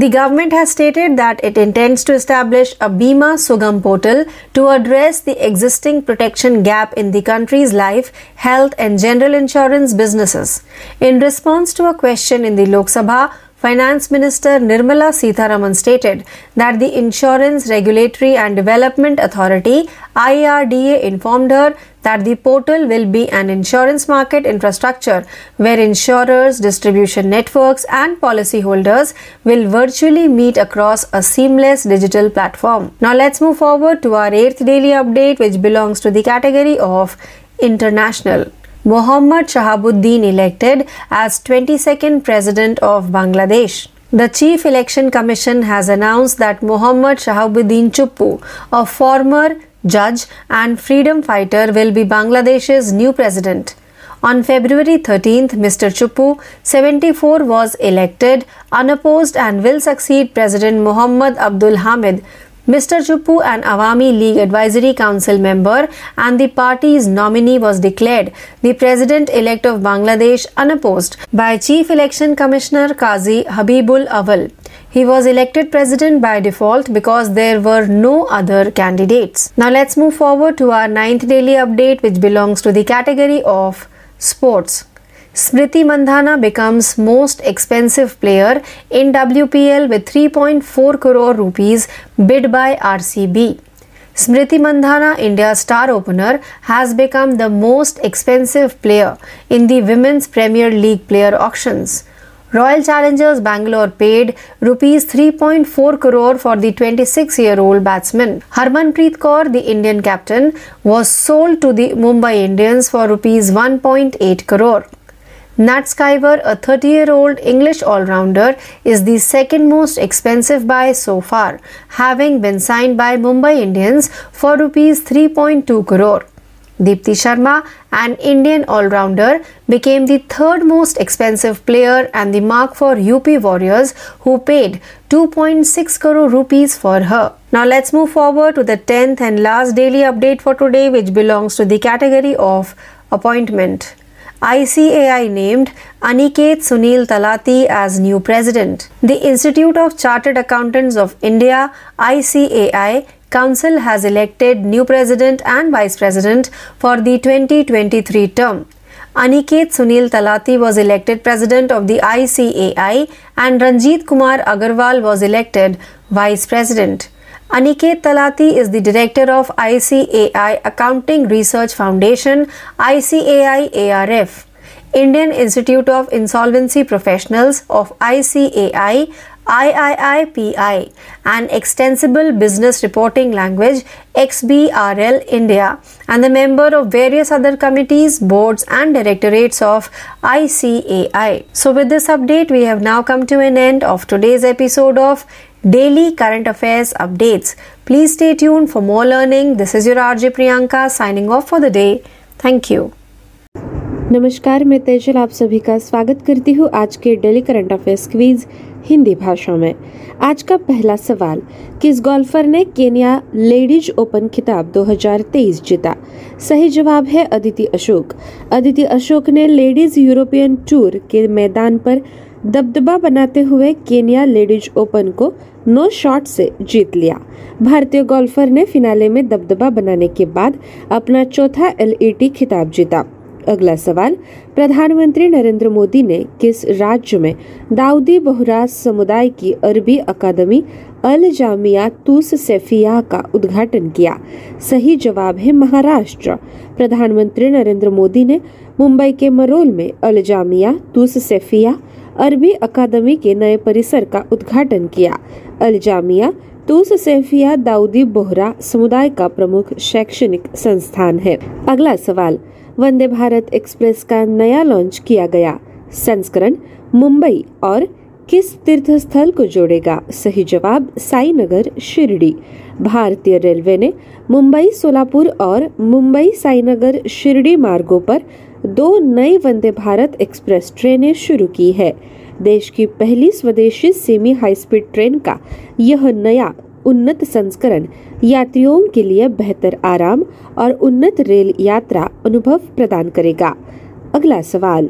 The government has stated that it intends to establish a Bhima Sugam portal to address the existing protection gap in the country's life, health and general insurance businesses. In response to a question in the Lok Sabha, Finance Minister Nirmala Sitharaman stated that the Insurance Regulatory and Development Authority I R D A informed her that the portal will be an insurance market infrastructure where insurers, distribution networks and policyholders will virtually meet across a seamless digital platform. Now let's move forward to our eighth daily update, which belongs to the category of international. Mohammad Shahabuddin elected as twenty-second President of Bangladesh. The Chief Election Commission has announced that Mohammad Shahabuddin Chuppu, a former judge and freedom fighter, will be Bangladesh's new president. On February thirteenth, Mister Chuppu, seventy-four, was elected unopposed and will succeed President Mohammad Abdul Hamid. Mister Chuppu, an Awami League Advisory Council member and the party's nominee, was declared the President-elect of Bangladesh unopposed by Chief Election Commissioner Qazi Habibul Awal. He was elected president by default because there were no other candidates. Now let's move forward to our ninth daily update, which belongs to the category of sports. Smriti Mandhana becomes most expensive player in W P L with three point four crore rupees bid by R C B. Smriti Mandhana, India's star opener, has become the most expensive player in the Women's Premier League player auctions. Royal Challengers Bangalore paid rupees three point four crore for the twenty-six-year-old batsman. Harmanpreet Kaur, the Indian captain, was sold to the Mumbai Indians for rupees one point eight crore. Nat Skyver, a thirty-year-old English all-rounder, is the second most expensive buy so far, having been signed by Mumbai Indians for rupees three point two crore. Deepti Sharma, an Indian all-rounder, became the third most expensive player and the mark for U P Warriors, who paid two point six crore rupees for her. Now let's move forward to the tenth and last daily update for today, which belongs to the category of appointment. I C A I named Aniket Sunil Talati as new president. The Institute of Chartered Accountants of India, I C A I, Council has elected new president and vice president for the twenty twenty-three term. Aniket Sunil Talati was elected president of the I C A I and Ranjit Kumar Agarwal was elected vice president. Aniket Talati is the director of I C A I Accounting Research Foundation, I C A I A R F. Indian Institute of Insolvency Professionals of I C A I, I I I P I, an extensible business reporting language, X B R L India, and the member of various other committees, boards and directorates of I C A I. So with this update, we have now come to an end of today's episode of Daily Current Affairs Updates. Please stay tuned for more learning. This is your R J Priyanka signing off for the day. Thank you. नमस्कार, मैं तेजल आप सभी का स्वागत करती हूँ आज के daily current affairs quiz Hindi भाषा में। आज का पहला सवाल, किस गोल्फर ने केन्या लेडीज ओपन खिताब दो हज़ार तेईस जीता? सही जवाब है अदिति अशोक। अदिति अशोक ने लेडीज यूरोपियन टूर के मैदान पर दबदबा बनाते हुए केन्या लेडीज ओपन को नौ शॉट से जीत लिया। भारतीय गोल्फर ने फिनाले में दबदबा बनाने के बाद अपना चौथा एलईटी खिताब जीता। अगला सवाल, प्रधानमंत्री नरेंद्र मोदी ने किस राज्य में दाऊदी बोहरा समुदाय की अरबी अकादमी अलजामिया-तुस-सैफिया का उद्घाटन किया? सही जवाब है महाराष्ट्र। प्रधानमंत्री नरेंद्र मोदी ने मुंबई के मरोल में अलजामिया-तुस-सैफिया अरबी अकादमी के नए परिसर का उद्घाटन किया। अलजामिया-तुस-सैफिया दाऊदी बोहरा समुदाय का प्रमुख शैक्षणिक संस्थान है। अगला सवाल, वंदे भारत एक्सप्रेस का नया लॉन्च किया गया संस्करण मुंबई और किस तीर्थ स्थल को जोड़ेगा? सही जवाब साईनगर शिरडी। भारतीय रेलवे ने मुंबई सोलापुर और मुंबई साईनगर शिरडी मार्गों पर दो नई वंदे भारत एक्सप्रेस ट्रेनें शुरू की है। देश की पहली स्वदेशी सेमी हाई स्पीड ट्रेन का यह नया उन्नत संस्करण यात्रियों के लिए बेहतर आराम और उन्नत रेल यात्रा अनुभव प्रदान करेगा। अगला सवाल,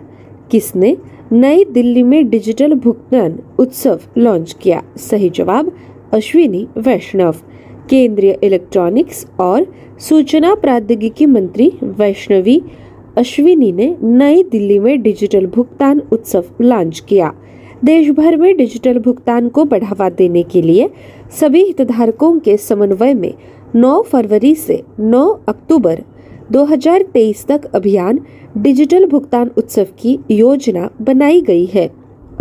किसने नई दिल्ली में डिजिटल भुगतान उत्सव लॉन्च किया? सही जवाब अश्विनी वैष्णव। केंद्रीय इलेक्ट्रॉनिक्स और सूचना प्रौद्योगिकी मंत्री वैष्णवी अश्विनी ने नई दिल्ली में डिजिटल भुगतान उत्सव लॉन्च किया। देश भर में डिजिटल भुगतान को बढ़ावा देने के लिए सभी हितधारकों के समन्वय में नौ फरवरी से नौ अक्टूबर दो हज़ार तेईस तक अभियान डिजिटल भुगतान उत्सव की योजना बनाई गई है।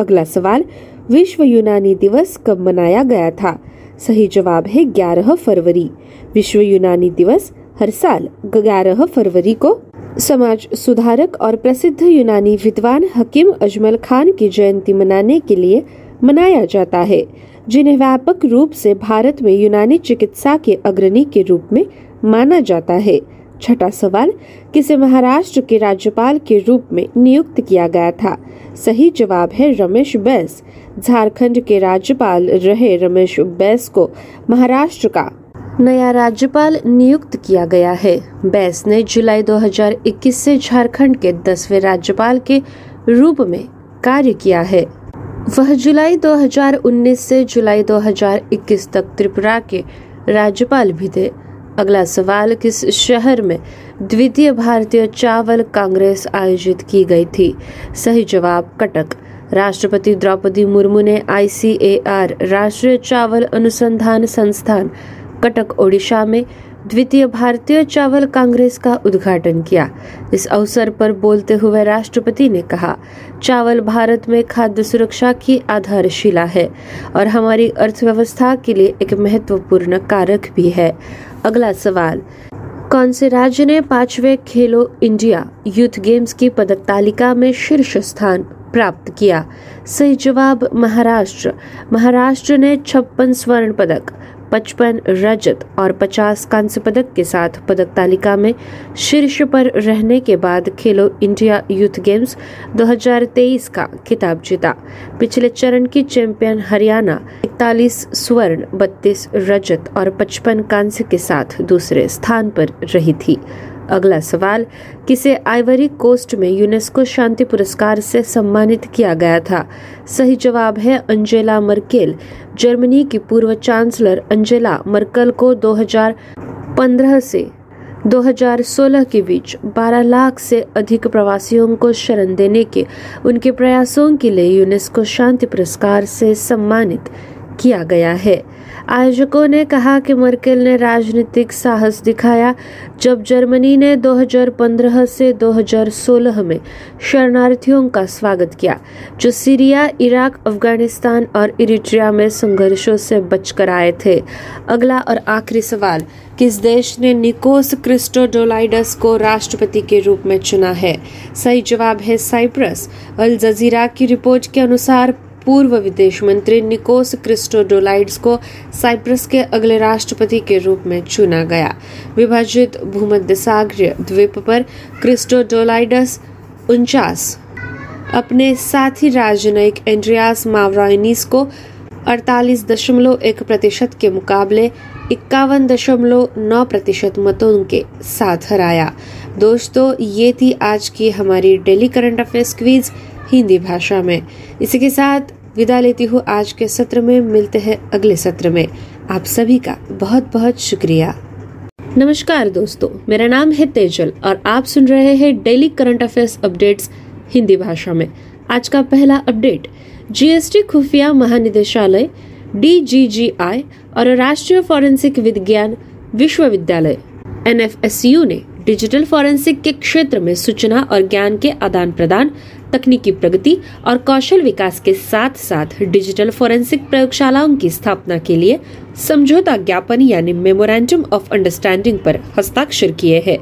अगला सवाल, विश्व यूनानी दिवस कब मनाया गया था? सही जवाब है ग्यारह फरवरी। विश्व यूनानी दिवस हर साल ग्यारह फरवरी को समाज सुधारक और प्रसिद्ध यूनानी विद्वान हकीम अजमल खान की जयंती मनाने के लिए मनाया जाता है, जिन्हें व्यापक रूप से भारत में यूनानी चिकित्सा के अग्रणी के रूप में माना जाता है। छठा सवाल, किसे महाराष्ट्र के राज्यपाल के रूप में नियुक्त किया गया था? सही जवाब है रमेश बैस। झारखंड के राज्यपाल रहे रमेश बैस को महाराष्ट्र का नया राज्यपाल नियुक्त किया गया है। बैस ने जुलाई दो हज़ार इक्कीस से झारखंड के दसवें राज्यपाल के रूप में कार्य किया है। वह जुलाई दो हज़ार उन्नीस से जुलाई दो हज़ार इक्कीस तक त्रिपुरा के राज्यपाल भी थे। अगला सवाल, किस शहर में द्वितीय भारतीय चावल कांग्रेस आयोजित की गई थी? सही जवाब कटक। राष्ट्रपति द्रौपदी मुर्मू ने आई सी ए आर राष्ट्रीय चावल अनुसंधान संस्थान कटक ओडिशा में द्वितीय भारतीय चावल कांग्रेस का उद्घाटन किया। इस अवसर पर बोलते हुए राष्ट्रपति ने कहा, चावल भारत में खाद्य सुरक्षा की आधारशिला है और हमारी अर्थव्यवस्था के लिए एक महत्वपूर्ण कारक भी है। अगला सवाल, कौन से राज्य ने पांचवें खेलो इंडिया यूथ गेम्स की पदक तालिका में शीर्ष स्थान प्राप्त किया? सही जवाब महाराष्ट्र। महाराष्ट्र ने छप्पन स्वर्ण पदक, पचपन रजत और पचास कांस्य पदक के साथ पदक तालिका में शीर्ष पर रहने के बाद खेलो इंडिया यूथ गेम्स दो हज़ार तेईस का खिताब जीता। पिछले चरण की चैंपियन हरियाणा इकतालीस स्वर्ण, बत्तीस रजत और पचपन कांस्य के साथ दूसरे स्थान पर रही थी। अगला सवाल, किसे आइवरी कोस्ट में यूनेस्को शांति पुरस्कार से सम्मानित किया गया था? सही जवाब है अंजेला मर्केल। जर्मनी की पूर्व चांसलर अंजेला मर्केल को दो हज़ार पंद्रह से दो हज़ार सोलह के बीच बारह लाख से अधिक प्रवासियों को शरण देने के उनके प्रयासों के लिए यूनेस्को शांति पुरस्कार से सम्मानित किया गया है। आयोजकों ने कहा कि मर्केल ने राजनीतिक साहस दिखाया जब जर्मनी ने दो हज़ार पंद्रह से दो हज़ार सोलह में शरणार्थियों का स्वागत किया जो सीरिया, इराक, अफगानिस्तान और इरिट्रिया में संघर्षों से बचकर आए थे। अगला और आखिरी सवाल, किस देश ने निकोस क्रिस्टोडोलाइडस को राष्ट्रपति के रूप में चुना है? सही जवाब है साइप्रस। अल जजीरा की रिपोर्ट के अनुसार पूर्व विदेश मंत्री निकोस क्रिस्टोडोलाइड्स को साइप्रस के अगले राष्ट्रपति के रूप में चुना गया। विभाजित भूमध्यसागरीय द्वीप पर क्रिस्टोडोलाइडस उनचास, अपने साथी राजनयिक एंड्रियास मावराइनिस को अड़तालीस दशमलव एक प्रतिशत के मुकाबले इक्यावन दशमलव नौ प्रतिशत मतों के साथ हराया। दोस्तों, ये थी आज की हमारी daily current affairs quiz Hindi भाषा में। इसी के साथ विदा लेती हूँ आज के सत्र में। मिलते हैं अगले सत्र में। आप सभी का बहुत बहुत शुक्रिया। नमस्कार दोस्तों, मेरा नाम है तेजल और आप सुन रहे हैं daily current affairs updates Hindi भाषा में। आज का पहला अपडेट, जीएसटी खुफिया महानिदेशालय डी जी जी आई और राष्ट्रीय फॉरेंसिक विज्ञान विश्वविद्यालय एन एफ एस यू ने डिजिटल फॉरेंसिक के क्षेत्र में सूचना और ज्ञान के आदान प्रदान, तकनीकी प्रगति और कौशल विकास के साथ साथ डिजिटल फॉरेंसिक प्रयोगशालाओं की स्थापना के लिए समझौता ज्ञापन यानी मेमोरेंडम ऑफ अंडरस्टैंडिंग पर हस्ताक्षर किए हैं।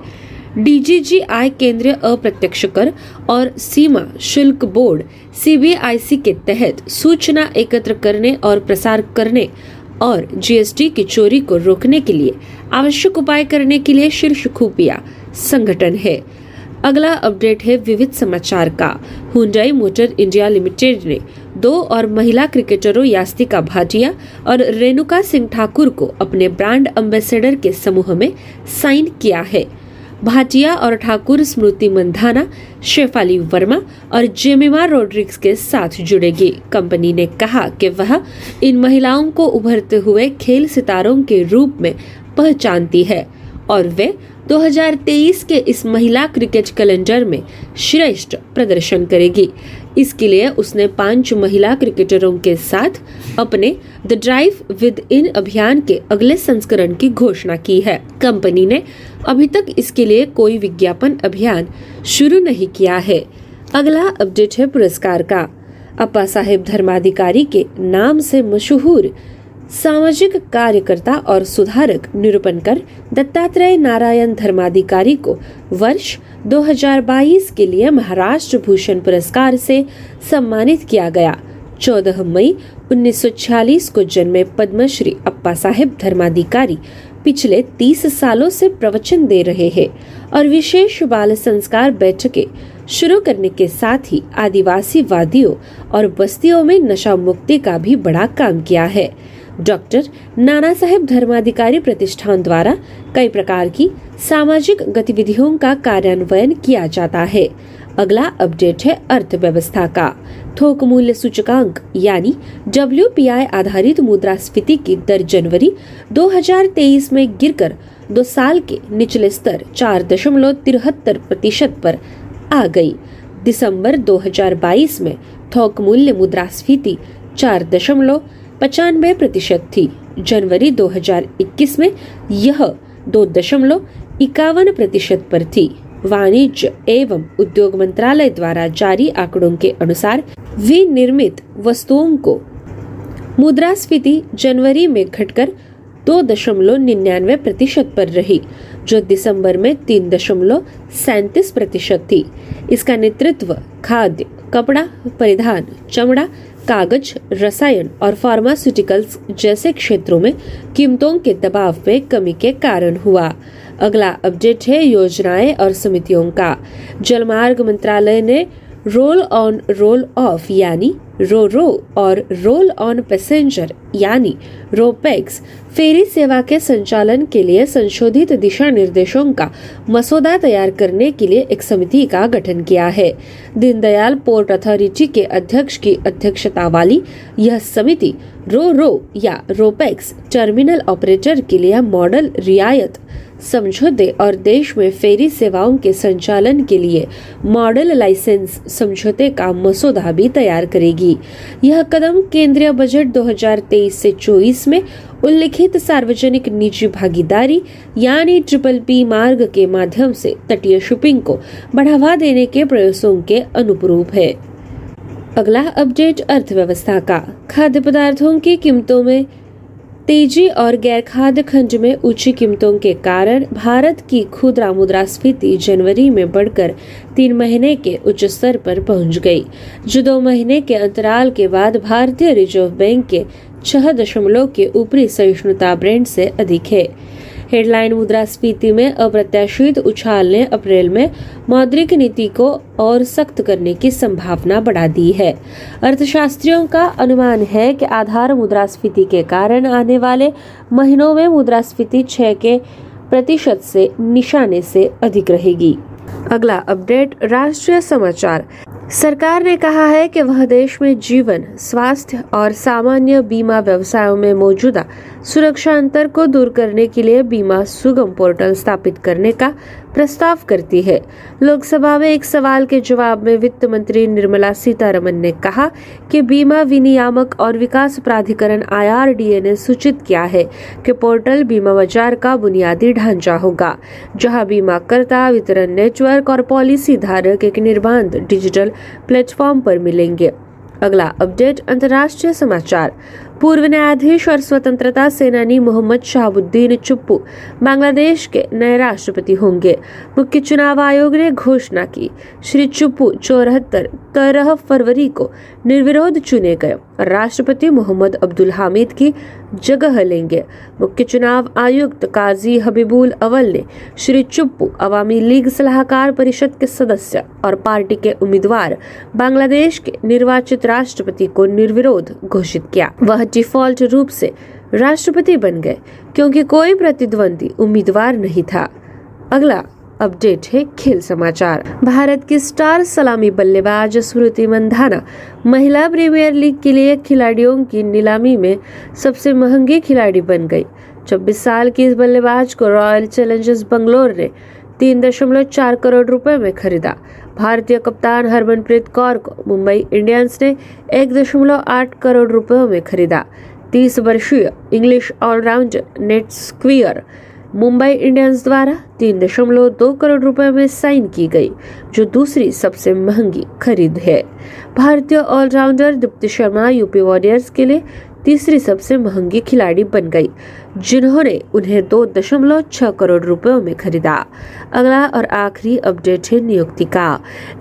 डी जी जी आई केंद्रीय अप्रत्यक्ष कर और सीमा शुल्क board C B I C के तहत सूचना एकत्र करने और प्रसार करने और जी एस टी की चोरी को रोकने के लिए आवश्यक उपाय करने के लिए शीर्ष खुफिया संगठन है। अगला अपडेट है विविध समाचार का। हुंडई मोटर इंडिया लिमिटेड ने दो और महिला क्रिकेटरों यास्तिका भाटिया और रेणुका सिंह ठाकुर को अपने ब्रांड एम्बेसडर के समूह में साइन किया है। भाटिया और ठाकुर स्मृति मंधाना, शेफाली वर्मा और जेमिमा रोड्रिग्स के साथ जुड़ेगी। कंपनी ने कहा कि वह इन महिलाओं को उभरते हुए खेल सितारों के रूप में पहचानती है और वे दो हज़ार तेईस के इस महिला क्रिकेट कैलेंडर में श्रेष्ठ प्रदर्शन करेगी। इसके लिए उसने पांच महिला क्रिकेटरों के साथ अपने द ड्राइव विद इन अभियान के अगले संस्करण की घोषणा की है। कंपनी ने अभी तक इसके लिए कोई विज्ञापन अभियान शुरू नहीं किया है। अगला अपडेट है पुरस्कार का। अप्पा साहिब धर्माधिकारी के नाम से मशहूर सामाजिक कार्यकर्ता और सुधारक निरूपणकर दत्तात्रेय नारायण धर्माधिकारी को वर्ष दो हज़ार बाईस के लिए महाराष्ट्र भूषण पुरस्कार से सम्मानित किया गया। चौदह मई उन्नीस सौ छियालीस को जन्मे पद्मश्री अप्पा साहेब धर्माधिकारी पिछले तीस सालों से प्रवचन दे रहे हैं और विशेष बाल संस्कार बैठकें शुरू करने के साथ ही आदिवासी वादियों और बस्तियों में नशा मुक्ति का भी बड़ा काम किया है। डॉक्टर नाना साहेब धर्माधिकारी प्रतिष्ठान द्वारा कई प्रकार की सामाजिक गतिविधियों का कार्यान्वयन किया जाता है। अगला अपडेट है अर्थव्यवस्था का। थोक मूल्य सूचकांक यानी डब्ल्यू पी आई आधारित मुद्रास्फीति की दर जनवरी दो हज़ार तेईस में गिरकर दो साल के निचले स्तर चार दशमलव तिहत्तर प्रतिशत पर आ गई। दिसंबर दो हज़ार बाईस में थोक मूल्य मुद्रास्फीति चार दशमलव पचानवे प्रतिशत थी। जनवरी दो हज़ार इक्कीस में यह दो दशमलव इक्यावन प्रतिशत पर थी। वाणिज्य एवं उद्योग मंत्रालय द्वारा जारी आंकड़ों के अनुसार विनिर्मित वस्तुओं को मुद्रास्फीति जनवरी में घटकर दो दशमलव निन्यानवे प्रतिशत पर रही, जो दिसंबर में तीन दशमलव सैंतीस प्रतिशत थी। इसका नेतृत्व खाद्य, कपड़ा, परिधान, चमड़ा, कागज, रसायन और फार्मास्यूटिकल्स जैसे क्षेत्रों में कीमतों के दबाव में कमी के कारण हुआ। अगला अपडेट है योजनाएं और समितियों का। जलमार्ग मंत्रालय ने रोल ऑन रोल ऑफ यानी रोरो और रोल ऑन पैसेंजर यानी रोपैक्स फेरी सेवा के संचालन के लिए संशोधित दिशा निर्देशों का मसौदा तैयार करने के लिए एक समिति का गठन किया है। दीनदयाल पोर्ट अथॉरिटी के अध्यक्ष की अध्यक्षता वाली यह समिति रोरो या रोपैक्स टर्मिनल ऑपरेटर के लिए मॉडल रियायत समझौते और देश में फेरी सेवाओं के संचालन के लिए मॉडल लाइसेंस समझौते का मसौदा भी तैयार करेगी। यह कदम केंद्रीय बजट दो हज़ार तेईस से चौबीस में उल्लिखित सार्वजनिक निजी भागीदारी यानी ट्रिपल पी मार्ग के माध्यम से तटीय शिपिंग को बढ़ावा देने के प्रयासों के अनुरूप है। अगला अपडेट अर्थव्यवस्था का। खाद्य पदार्थों की कीमतों में तेजी और गैर खाद्य खंड में ऊंची कीमतों के कारण भारत की खुदरा मुद्रास्फीति जनवरी में बढ़कर तीन महीने के उच्च स्तर पर पहुंच गई, जो दो महीने के अंतराल के बाद भारतीय रिजर्व बैंक के छह दशमलव के ऊपरी सहिष्णुता ब्रेंड से अधिक है। हेडलाइन मुद्रास्फीति में अप्रत्याशित उछाल ने अप्रैल में मौद्रिक नीति को और सख्त करने की संभावना बढ़ा दी है। अर्थशास्त्रियों का अनुमान है कि आधार मुद्रास्फीति के कारण आने वाले महीनों में मुद्रास्फीति छह के प्रतिशत से निशाने से अधिक रहेगी। अगला अपडेट राष्ट्रीय समाचार। सरकार ने कहा है कि वह देश में जीवन, स्वास्थ्य और सामान्य बीमा व्यवसायों में मौजूदा सुरक्षा अंतर को दूर करने के लिए बीमा सुगम पोर्टल स्थापित करने का प्रस्ताव करती है। लोकसभा में एक सवाल के जवाब में वित्त मंत्री निर्मला सीतारमन ने कहा कि बीमा विनियामक और विकास प्राधिकरण आई आर डी ए ने सूचित किया है कि पोर्टल बीमा बाजार का बुनियादी ढांचा होगा, जहां बीमाकर्ता, वितरण नेटवर्क और पॉलिसी धारक एक निर्बाध डिजिटल प्लेटफॉर्म पर मिलेंगे। अगला अपडेट अंतर्राष्ट्रीय समाचार। पूर्व न्यायाधीश और स्वतंत्रता सेनानी मोहम्मद शाहबुद्दीन चुप्पू बांग्लादेश के नए राष्ट्रपति होंगे। मुख्य चुनाव आयोग ने घोषणा की। श्री चुप्पू चौहत्तर तेरह फरवरी को निर्विरोध चुने गए और राष्ट्रपति मोहम्मद अब्दुल हामिद की जगह लेंगे। मुख्य चुनाव आयुक्त काजी हबीबुल अवल ने श्री चुप्पू अवामी लीग सलाहकार परिषद के सदस्य और पार्टी के उम्मीदवार बांग्लादेश के निर्वाचित राष्ट्रपति को निर्विरोध घोषित किया। वह डिफॉल्ट रूप से राष्ट्रपति बन गए क्योंकि कोई प्रतिद्वंदी उम्मीदवार नहीं था। अगला अपडेट है खेल समाचार। भारत की स्टार सलामी बल्लेबाज स्मृति मंधाना महिला प्रीमियर लीग के लिए खिलाड़ियों की नीलामी में सबसे महंगी खिलाड़ी बन गई। छब्बीस साल की इस बल्लेबाज को रॉयल चैलेंजर्स बंगलोर ने तीन दशमलव चार करोड़ रुपए में खरीदा। भारतीय कप्तान हरमनप्रीत कौर को मुंबई इंडियंस ने एक दशमलव आठ करोड़ रुपयों में खरीदा। तीस वर्षीय English allrounder Nat Sciver Mumbai Indians द्वारा तीन दशमलव दो करोड़ रुपए में साइन की गई, जो दूसरी सबसे महंगी खरीद है। भारतीय allrounder Deepti Sharma UP Warriors के लिए तीसरी सबसे महंगी खिलाड़ी बन गई, जिन्होंने उन्हें दो दशमलव छह करोड़ रुपयों में खरीदा। अगला और आखिरी अपडेट है नियुक्ति का।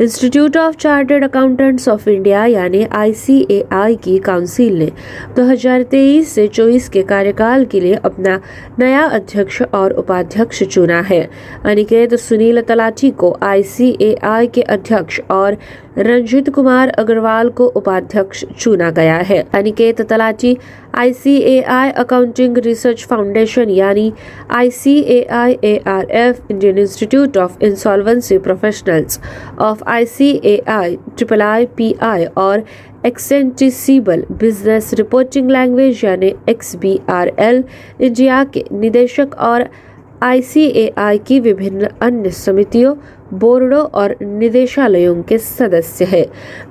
Institute of chartered accountants of India यानी आई सी ए आई की काउंसिल ने दो हज़ार तेईस से चौबीस के कार्यकाल के लिए अपना नया अध्यक्ष और उपाध्यक्ष चुना है। अनिकेत सुनील तलाटी को आई सी ए आई के अध्यक्ष और रंजित कुमार अग्रवाल को उपाध्यक्ष चुना गया है। Aniket Talati I C A I accounting research foundation यानी I C A I A R F, Indian institute of insolvency professionals of I C A I, triple I P I और एक्सेंटिसिबल बिजनेस रिपोर्टिंग लैंग्वेज यानी X B R L India के निदेशक और आई C A आई की विभिन्न अन्य समितियों, बोर्डों और निदेशालयों के सदस्य है।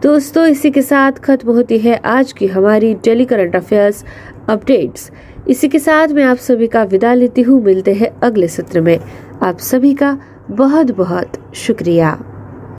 दोस्तों, इसी के साथ खत्म होती है आज की हमारी डेली करंट अफेयर्स अपडेट्स। इसी के साथ मैं आप सभी का विदा लेती हूँ। मिलते हैं अगले सत्र में। आप सभी का बहुत बहुत शुक्रिया।